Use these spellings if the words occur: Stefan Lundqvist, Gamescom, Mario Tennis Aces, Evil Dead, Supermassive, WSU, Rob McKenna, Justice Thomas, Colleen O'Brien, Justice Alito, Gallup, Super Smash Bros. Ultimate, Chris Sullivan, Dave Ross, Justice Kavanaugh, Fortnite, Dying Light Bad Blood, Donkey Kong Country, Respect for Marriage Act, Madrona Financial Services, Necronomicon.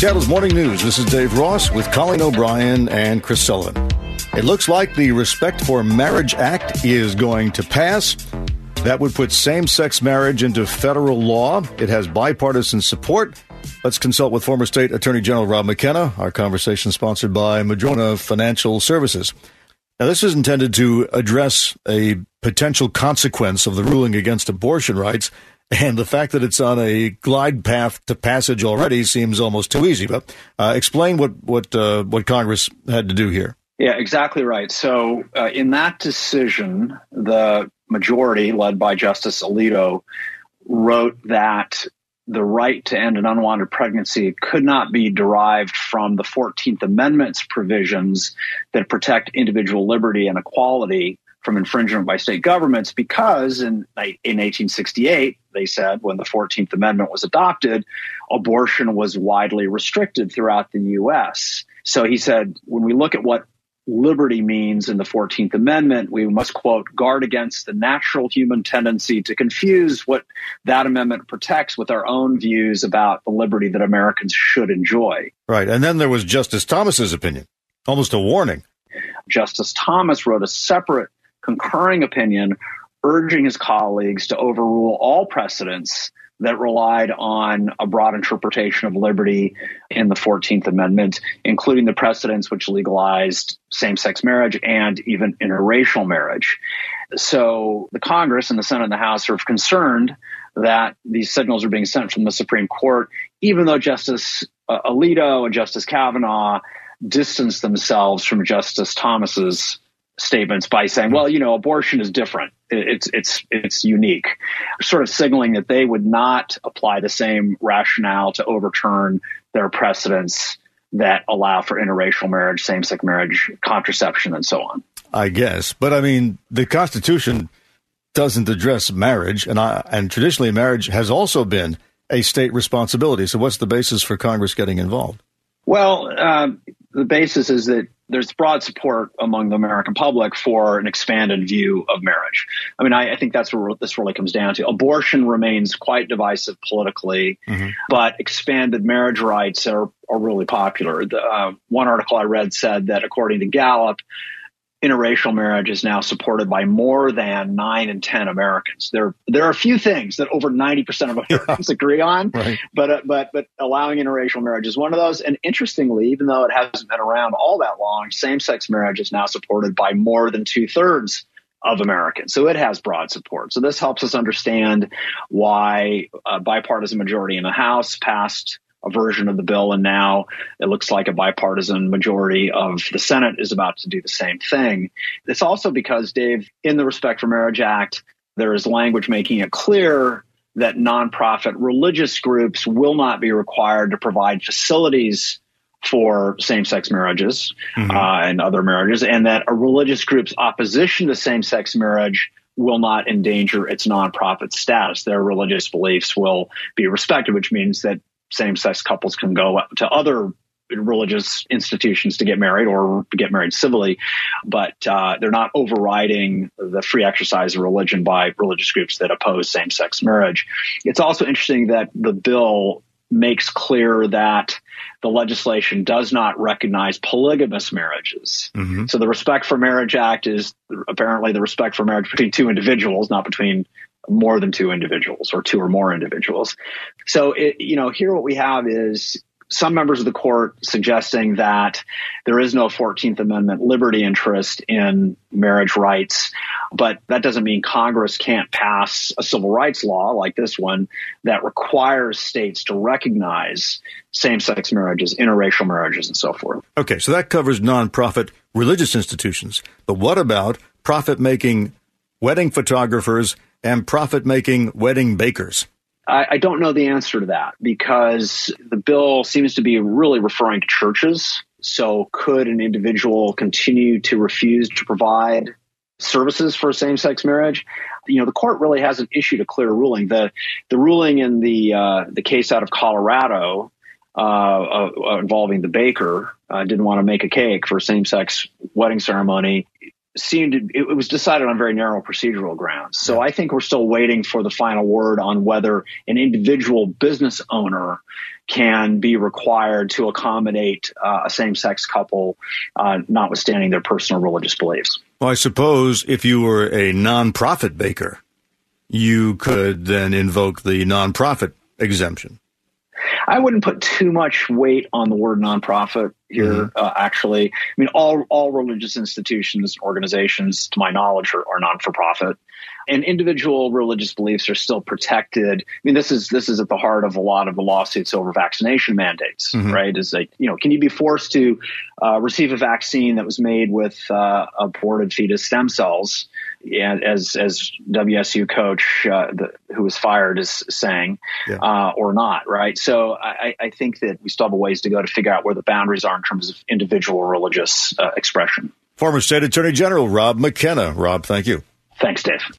Seattle's Morning News. This is Dave Ross with Colleen O'Brien and Chris Sullivan. It looks like the Respect for Marriage Act is going to pass. That would put same-sex marriage into federal law. It has bipartisan support. Let's consult with former State Attorney General Rob McKenna. Our conversation sponsored by Madrona Financial Services. Now, this is intended to address a potential consequence of the ruling against abortion rights, and the fact that it's on a glide path to passage already seems almost too easy. But explain what Congress had to do here. Yeah, exactly right. So in that decision, the majority, led by Justice Alito, wrote that the right to end an unwanted pregnancy could not be derived from the 14th Amendment's provisions that protect individual liberty and equality from infringement by state governments, because in 1868, they said, when the 14th Amendment was adopted, abortion was widely restricted throughout the U.S. So he said, when we look at what liberty means in the 14th Amendment, we must, quote, guard against the natural human tendency to confuse what that amendment protects with our own views about the liberty that Americans should enjoy. Right. And then there was Justice Thomas's opinion, almost a warning. Justice Thomas wrote a separate concurring opinion urging his colleagues to overrule all precedents that relied on a broad interpretation of liberty in the 14th Amendment, including the precedents which legalized same-sex marriage and even interracial marriage. So the Congress and the Senate and the House are concerned that these signals are being sent from the Supreme Court, even though Justice Alito and Justice Kavanaugh distanced themselves from Justice Thomas's statements by saying, well, you know, abortion is different. It's unique, sort of signaling that they would not apply the same rationale to overturn their precedents that allow for interracial marriage, same-sex marriage, contraception, and so on. I guess. But I mean, the Constitution doesn't address marriage, and traditionally marriage has also been a state responsibility. So what's the basis for Congress getting involved? Well, the basis is that there's broad support among the American public for an expanded view of marriage. I mean, I think that's what this really comes down to. Abortion remains quite divisive politically, but expanded marriage rights are really popular. One article I read said that according to Gallup, interracial marriage is now supported by more than 9 in 10 Americans. There are a few things that over 90% of Americans agree on, right. but allowing interracial marriage is one of those. And interestingly, even though it hasn't been around all that long, same-sex marriage is now supported by more than 2/3 of Americans. So it has broad support. So this helps us understand why a bipartisan majority in the House passed a version of the bill, and now it looks like a bipartisan majority of the Senate is about to do the same thing. It's also because, Dave, in the Respect for Marriage Act, there is language making it clear that nonprofit religious groups will not be required to provide facilities for same-sex marriages and other marriages, and that a religious group's opposition to same-sex marriage will not endanger its nonprofit status. Their religious beliefs will be respected, which means that same-sex couples can go to other religious institutions to get married or get married civilly, but they're not overriding the free exercise of religion by religious groups that oppose same-sex marriage. It's also interesting that the bill makes clear that the legislation does not recognize polygamous marriages. So the Respect for Marriage Act is apparently the respect for marriage between two individuals, not between more than two individuals or two or more individuals. So, here what we have is some members of the court suggesting that there is no 14th Amendment liberty interest in marriage rights, but that doesn't mean Congress can't pass a civil rights law like this one that requires states to recognize same-sex marriages, interracial marriages, and so forth. Okay, so that covers nonprofit religious institutions. But what about profit-making wedding photographers and profit-making wedding bakers? I don't know the answer to that, because the bill seems to be really referring to churches. So could an individual continue to refuse to provide services for same-sex marriage? You know, the court really hasn't issued a clear ruling. The ruling in the case out of Colorado involving the baker didn't want to make a cake for a same-sex wedding ceremony it was decided on very narrow procedural grounds. So I think we're still waiting for the final word on whether an individual business owner can be required to accommodate a same-sex couple, notwithstanding their personal religious beliefs. Well, I suppose if you were a nonprofit baker, you could then invoke the nonprofit exemption. I wouldn't put too much weight on the word nonprofit here, actually. I mean, all religious institutions, organizations, to my knowledge, are non-for-profit. And individual religious beliefs are still protected. I mean, this is at the heart of a lot of the lawsuits over vaccination mandates, right? Is like, you know, can you be forced to receive a vaccine that was made with aborted fetus stem cells? And as WSU coach who was fired is saying, or not, right? So I think that we still have a ways to go to figure out where the boundaries are in terms of individual religious expression. Former State Attorney General Rob McKenna. Rob, thank you. Thanks, Dave.